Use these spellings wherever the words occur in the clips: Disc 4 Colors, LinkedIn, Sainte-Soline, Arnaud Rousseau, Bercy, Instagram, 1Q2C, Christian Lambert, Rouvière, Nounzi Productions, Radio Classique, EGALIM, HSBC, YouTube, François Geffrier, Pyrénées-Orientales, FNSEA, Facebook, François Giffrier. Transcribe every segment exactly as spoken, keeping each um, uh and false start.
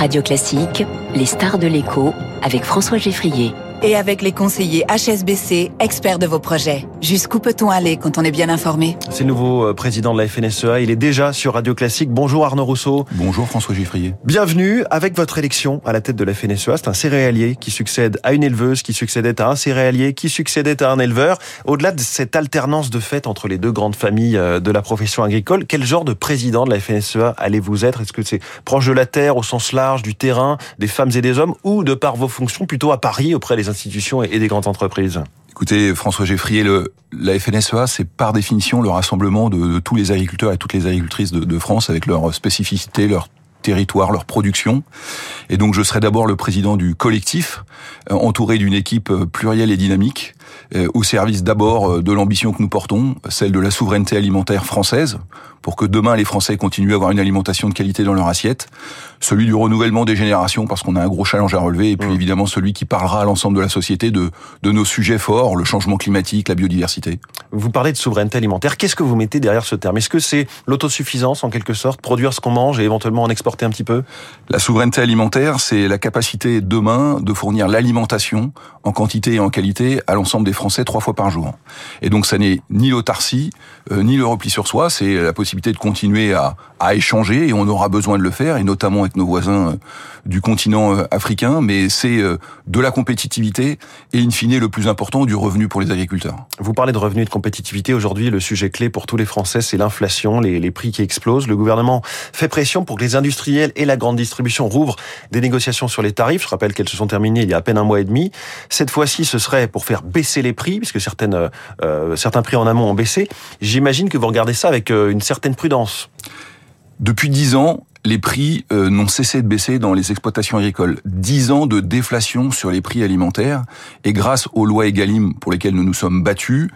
Radio Classique, les stars de l'écho, avec François Geffrier. Et avec les conseillers H S B C, experts de vos projets. Jusqu'où peut-on aller quand on est bien informé ? C'est le nouveau président de la F N S E A, il est déjà sur Radio Classique. Bonjour Arnaud Rousseau. Bonjour François Giffrier. Bienvenue. Avec votre élection à la tête de la F N S E A, c'est un céréalier qui succède à une éleveuse, qui succédait à un céréalier, qui succédait à un éleveur. Au-delà de cette alternance de fait entre les deux grandes familles de la profession agricole, quel genre de président de la F N S E A allez-vous être ? Est-ce que c'est proche de la terre, au sens large, du terrain, des femmes et des hommes, ou de par vos fonctions, plutôt à Paris, auprès des institutions et des grandes entreprises ? Écoutez, François Geffrier, le, la F N S E A, c'est par définition le rassemblement de, de tous les agriculteurs et toutes les agricultrices de, de France, avec leurs spécificités, leurs territoire, leur production. Et donc, je serai d'abord le président du collectif, entouré d'une équipe plurielle et dynamique, au service d'abord de l'ambition que nous portons, celle de la souveraineté alimentaire française, pour que demain, les Français continuent à avoir une alimentation de qualité dans leur assiette, celui du renouvellement des générations, parce qu'on a un gros challenge à relever, et puis mmh. évidemment, celui qui parlera à l'ensemble de la société de, de nos sujets forts, le changement climatique, la biodiversité. Vous parlez de souveraineté alimentaire. Qu'est-ce que vous mettez derrière ce terme ? Est-ce que c'est l'autosuffisance, en quelque sorte, produire ce qu'on mange et éventuellement en exporter un petit peu ? La souveraineté alimentaire, c'est la capacité demain de fournir l'alimentation en quantité et en qualité à l'ensemble des Français trois fois par jour. Et donc ça n'est ni l'autarcie, euh, ni le repli sur soi, c'est la possibilité de continuer à, à échanger, et on aura besoin de le faire, et notamment avec nos voisins euh, du continent euh, africain, mais c'est euh, de la compétitivité et in fine, le plus important, du revenu pour les agriculteurs. Vous parlez de revenu et de compétitivité. Aujourd'hui, le sujet clé pour tous les Français, c'est l'inflation, les, les prix qui explosent. Le gouvernement fait pression pour que les industries et la grande distribution rouvre des négociations sur les tarifs. Je rappelle qu'elles se sont terminées il y a à peine un mois et demi. Cette fois-ci, ce serait pour faire baisser les prix, puisque certaines, euh, certains prix en amont ont baissé. J'imagine que vous regardez ça avec euh, une certaine prudence. Depuis dix ans, les prix euh, n'ont cessé de baisser dans les exploitations agricoles. Dix ans de déflation sur les prix alimentaires, et grâce aux lois EGALIM pour lesquelles nous nous sommes battus,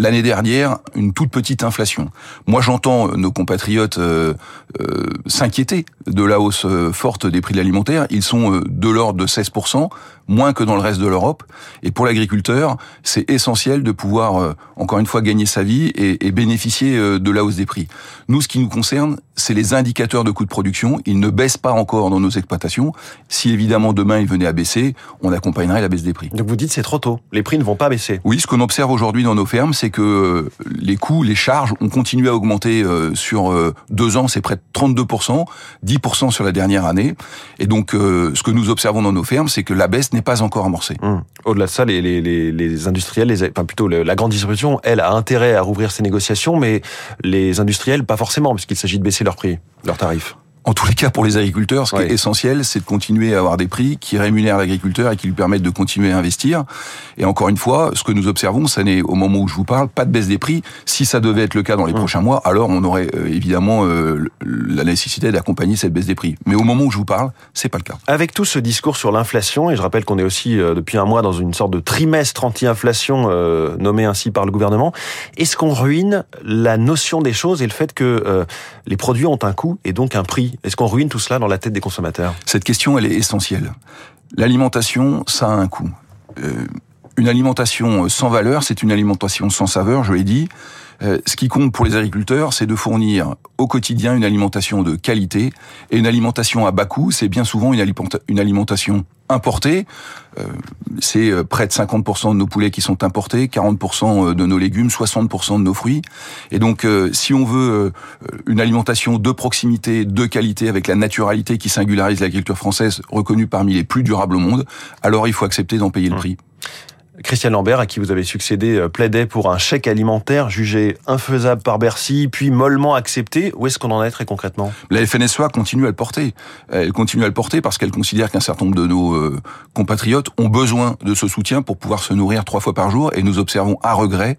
l'année dernière, une toute petite inflation. Moi, j'entends nos compatriotes euh, euh, s'inquiéter de la hausse euh, forte des prix de l'alimentaire. Ils sont euh, de l'ordre de seize pour cent, moins que dans le reste de l'Europe. Et pour l'agriculteur, c'est essentiel de pouvoir, euh, encore une fois, gagner sa vie et, et bénéficier euh, de la hausse des prix. Nous, ce qui nous concerne, c'est les indicateurs de coûts de production. Ils ne baissent pas encore dans nos exploitations. Si, évidemment, demain, ils venaient à baisser, on accompagnerait la baisse des prix. Donc vous dites c'est trop tôt. Les prix ne vont pas baisser. Oui, ce qu'on observe aujourd'hui dans nos fermes, c'est que les coûts, les charges ont continué à augmenter sur deux ans, c'est près de trente-deux pour cent, dix pour cent sur la dernière année. Et donc, ce que nous observons dans nos fermes, c'est que la baisse n'est pas encore amorcée. Mmh. Au-delà de ça, les, les, les, les industriels, les, enfin plutôt la grande distribution, elle a intérêt à rouvrir ses négociations, mais les industriels, pas forcément, puisqu'il s'agit de baisser leurs prix, leurs tarifs. En tous les cas, pour les agriculteurs, ce qui oui. est essentiel, c'est de continuer à avoir des prix qui rémunèrent l'agriculteur et qui lui permettent de continuer à investir. Et encore une fois, ce que nous observons, ça n'est, au moment où je vous parle, pas de baisse des prix. Si ça devait être le cas dans les mmh. prochains mois, alors on aurait euh, évidemment euh, la nécessité d'accompagner cette baisse des prix. Mais au moment où je vous parle, c'est pas le cas. Avec tout ce discours sur l'inflation, et je rappelle qu'on est aussi euh, depuis un mois dans une sorte de trimestre anti-inflation, euh, nommé ainsi par le gouvernement, est-ce qu'on ruine la notion des choses et le fait que euh, les produits ont un coût et donc un prix ? Est-ce qu'on ruine tout cela dans la tête des consommateurs ? Cette question, elle est essentielle. L'alimentation, ça a un coût. Euh, une alimentation sans valeur, c'est une alimentation sans saveur, je l'ai dit. Euh, ce qui compte pour les agriculteurs, c'est de fournir au quotidien une alimentation de qualité. Et une alimentation à bas coût, c'est bien souvent une, alimenta- une alimentation importés, euh, c'est près de cinquante pour cent de nos poulets qui sont importés, quarante pour cent de nos légumes, soixante pour cent de nos fruits. Et donc, euh, si on veut euh, une alimentation de proximité, de qualité, avec la naturalité qui singularise l'agriculture française, reconnue parmi les plus durables au monde, alors il faut accepter d'en payer le prix. Christian Lambert, à qui vous avez succédé, plaidait pour un chèque alimentaire jugé infaisable par Bercy, puis mollement accepté. Où est-ce qu'on en est très concrètement ? La F N S E A continue à le porter. Elle continue à le porter parce qu'elle considère qu'un certain nombre de nos euh, compatriotes ont besoin de ce soutien pour pouvoir se nourrir trois fois par jour, et nous observons à regret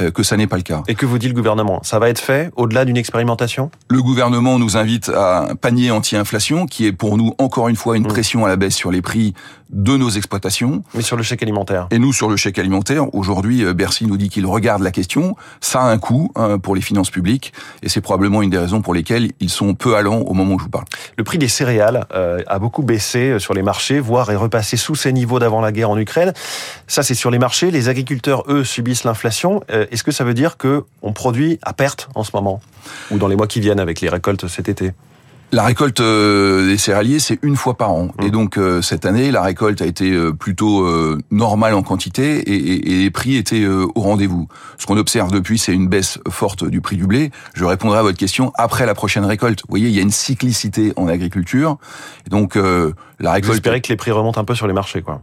euh, que ça n'est pas le cas. Et que vous dit le gouvernement ? Ça va être fait au-delà d'une expérimentation ? Le gouvernement nous invite à un panier anti-inflation qui est pour nous, encore une fois, une mmh. pression à la baisse sur les prix de nos exploitations. Mais sur le chèque alimentaire ? Et nous, sur le chèque alimentaire, aujourd'hui, Bercy nous dit qu'il regarde la question. Ça a un coût hein, pour les finances publiques, et c'est probablement une des raisons pour lesquelles ils sont peu allants au moment où je vous parle. Le prix des céréales euh, a beaucoup baissé sur les marchés, voire est repassé sous ses niveaux d'avant la guerre en Ukraine. Ça, c'est sur les marchés. Les agriculteurs, eux, subissent l'inflation. Euh, est-ce que ça veut dire qu'on produit à perte en ce moment, ou dans les mois qui viennent avec les récoltes cet été ? La récolte euh, des céréaliers, c'est une fois par an. Mmh. Et donc, euh, cette année, la récolte a été euh, plutôt euh, normale en quantité et, et, et les prix étaient euh, au rendez-vous. Ce qu'on observe depuis, c'est une baisse forte du prix du blé. Je répondrai à votre question après la prochaine récolte. Vous voyez, il y a une cyclicité en agriculture. Et donc, euh, la récolte... Vous espérez que les prix remontent un peu sur les marchés, quoi.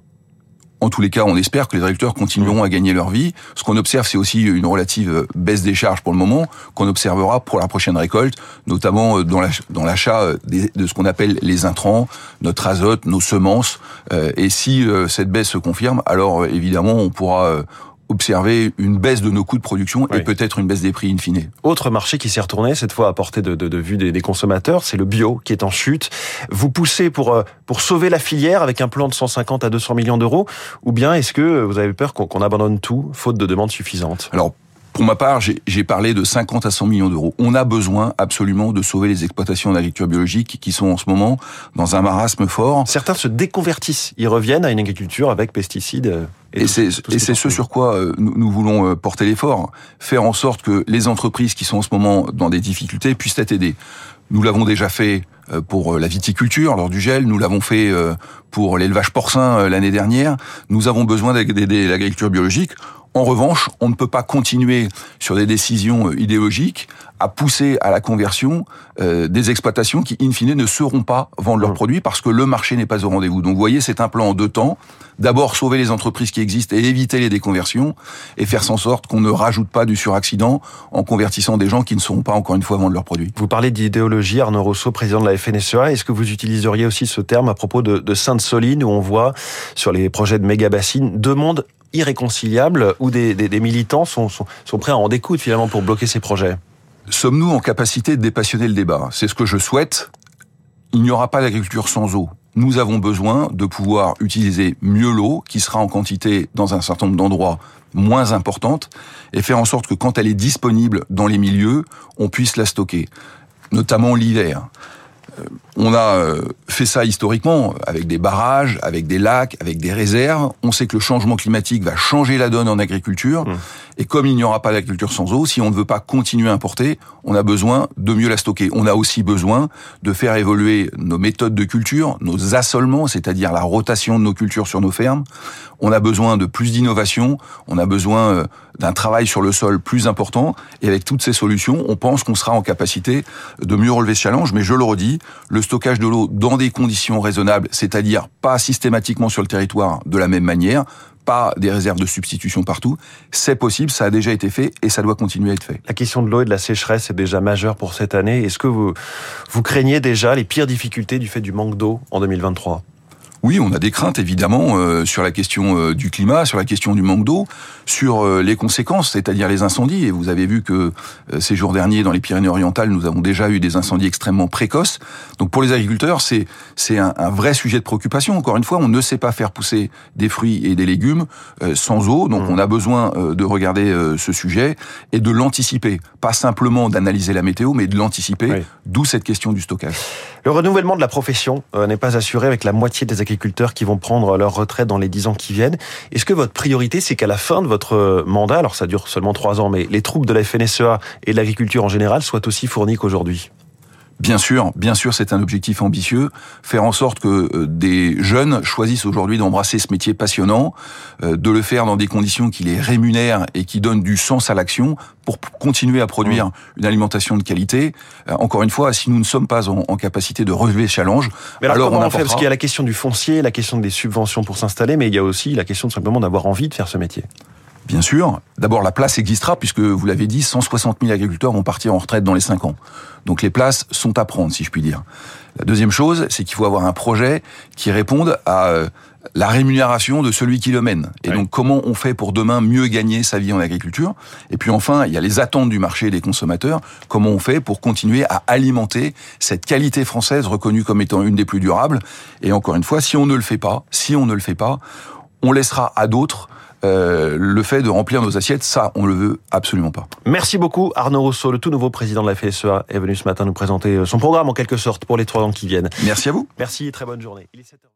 En tous les cas, on espère que les agriculteurs continueront à gagner leur vie. Ce qu'on observe, c'est aussi une relative baisse des charges pour le moment, qu'on observera pour la prochaine récolte, notamment dans l'achat de ce qu'on appelle les intrants, notre azote, nos semences. Et si cette baisse se confirme, alors évidemment, on pourra observer une baisse de nos coûts de production et oui. peut-être une baisse des prix in fine. Autre marché qui s'est retourné, cette fois à portée de, de, de vue des, des consommateurs, c'est le bio qui est en chute. Vous poussez pour, pour sauver la filière avec un plan de cent cinquante à deux cents millions d'euros, ou bien est-ce que vous avez peur qu'on, qu'on abandonne tout, faute de demande suffisante? Alors, pour ma part, j'ai, j'ai parlé de cinquante à cent millions d'euros. On a besoin absolument de sauver les exploitations en agriculture biologique qui sont en ce moment dans un marasme fort. Certains se déconvertissent, ils reviennent à une agriculture avec pesticides. Et, et c'est, tout, tout ce, et c'est ce sur quoi nous, nous voulons porter l'effort. Faire en sorte que les entreprises qui sont en ce moment dans des difficultés puissent être aidées. Nous l'avons déjà fait pour la viticulture lors du gel, nous l'avons fait pour l'élevage porcin l'année dernière. Nous avons besoin d'aider l'agriculture biologique. En revanche, on ne peut pas continuer sur des décisions idéologiques à pousser à la conversion euh, des exploitations qui, in fine, ne sauront pas vendre leurs mmh. produits parce que le marché n'est pas au rendez-vous. Donc, vous voyez, c'est un plan en deux temps. D'abord, sauver les entreprises qui existent et éviter les déconversions et faire en sorte qu'on ne rajoute pas du suraccident en convertissant des gens qui ne sauront pas, encore une fois, vendre leurs produits. Vous parlez d'idéologie, Arnaud Rousseau, président de la F N S E A. Est-ce que vous utiliseriez aussi ce terme à propos de, de Sainte-Soline où on voit, sur les projets de méga-bassines, deux mondes irréconciliables où des, des, des militants sont, sont, sont prêts à en découdre, finalement, pour bloquer ces projets? Sommes-nous en capacité de dépassionner le débat? C'est ce que je souhaite. Il n'y aura pas d'agriculture sans eau. Nous avons besoin de pouvoir utiliser mieux l'eau, qui sera en quantité dans un certain nombre d'endroits moins importante, et faire en sorte que quand elle est disponible dans les milieux, on puisse la stocker, notamment l'hiver. On a fait ça historiquement, avec des barrages, avec des lacs, avec des réserves. On sait que le changement climatique va changer la donne en agriculture. Mmh. Et comme il n'y aura pas d'agriculture sans eau, si on ne veut pas continuer à importer, on a besoin de mieux la stocker. On a aussi besoin de faire évoluer nos méthodes de culture, nos assolements, c'est-à-dire la rotation de nos cultures sur nos fermes. On a besoin de plus d'innovation, on a besoin d'un travail sur le sol plus important. Et avec toutes ces solutions, on pense qu'on sera en capacité de mieux relever ce challenge. Mais je le redis, le stockage de l'eau dans des conditions raisonnables, c'est-à-dire pas systématiquement sur le territoire de la même manière, pas des réserves de substitution partout, c'est possible, ça a déjà été fait et ça doit continuer à être fait. La question de l'eau et de la sécheresse est déjà majeure pour cette année. Est-ce que vous, vous craignez déjà les pires difficultés du fait du manque d'eau en deux mille vingt-trois ? Oui, on a des craintes évidemment euh, sur la question euh, du climat, sur la question du manque d'eau, sur euh, les conséquences, c'est-à-dire les incendies. Et vous avez vu que euh, ces jours derniers, dans les Pyrénées-Orientales, nous avons déjà eu des incendies extrêmement précoces. Donc pour les agriculteurs, c'est c'est un, un vrai sujet de préoccupation. Encore une fois, on ne sait pas faire pousser des fruits et des légumes euh, sans eau. Donc on a besoin euh, de regarder euh, ce sujet et de l'anticiper, pas simplement d'analyser la météo, mais de l'anticiper. Oui. D'où cette question du stockage. Le renouvellement de la profession euh, n'est pas assuré avec la moitié des agriculteurs. agriculteurs qui vont prendre leur retraite dans les dix ans qui viennent. Est-ce que votre priorité, c'est qu'à la fin de votre mandat, alors ça dure seulement trois ans, mais les troupes de la F N S E A et de l'agriculture en général soient aussi fournies qu'aujourd'hui ? Bien sûr, bien sûr, c'est un objectif ambitieux. Faire en sorte que des jeunes choisissent aujourd'hui d'embrasser ce métier passionnant, de le faire dans des conditions qui les rémunèrent et qui donnent du sens à l'action pour continuer à produire une alimentation de qualité. Encore une fois, si nous ne sommes pas en capacité de relever ce challenge, mais alors, alors on importera. Fait, parce qu'il y a la question du foncier, la question des subventions pour s'installer, mais il y a aussi la question de simplement d'avoir envie de faire ce métier. Bien sûr. D'abord, la place existera, puisque vous l'avez dit, cent soixante mille agriculteurs vont partir en retraite dans les cinq ans. Donc les places sont à prendre, si je puis dire. La deuxième chose, c'est qu'il faut avoir un projet qui réponde à euh, la rémunération de celui qui le mène. Et oui. donc, comment on fait pour demain mieux gagner sa vie en agriculture? Et puis enfin, il y a les attentes du marché et des consommateurs. Comment on fait pour continuer à alimenter cette qualité française reconnue comme étant une des plus durables? Et encore une fois, si on ne le fait pas, si on ne le fait pas, on laissera à d'autres Euh, le fait de remplir nos assiettes, ça, on le veut absolument pas. Merci beaucoup, Arnaud Rousseau, le tout nouveau président de la F N S E A, est venu ce matin nous présenter son programme, en quelque sorte, pour les trois ans qui viennent. Merci à vous. Merci et très bonne journée. Il est sept heures.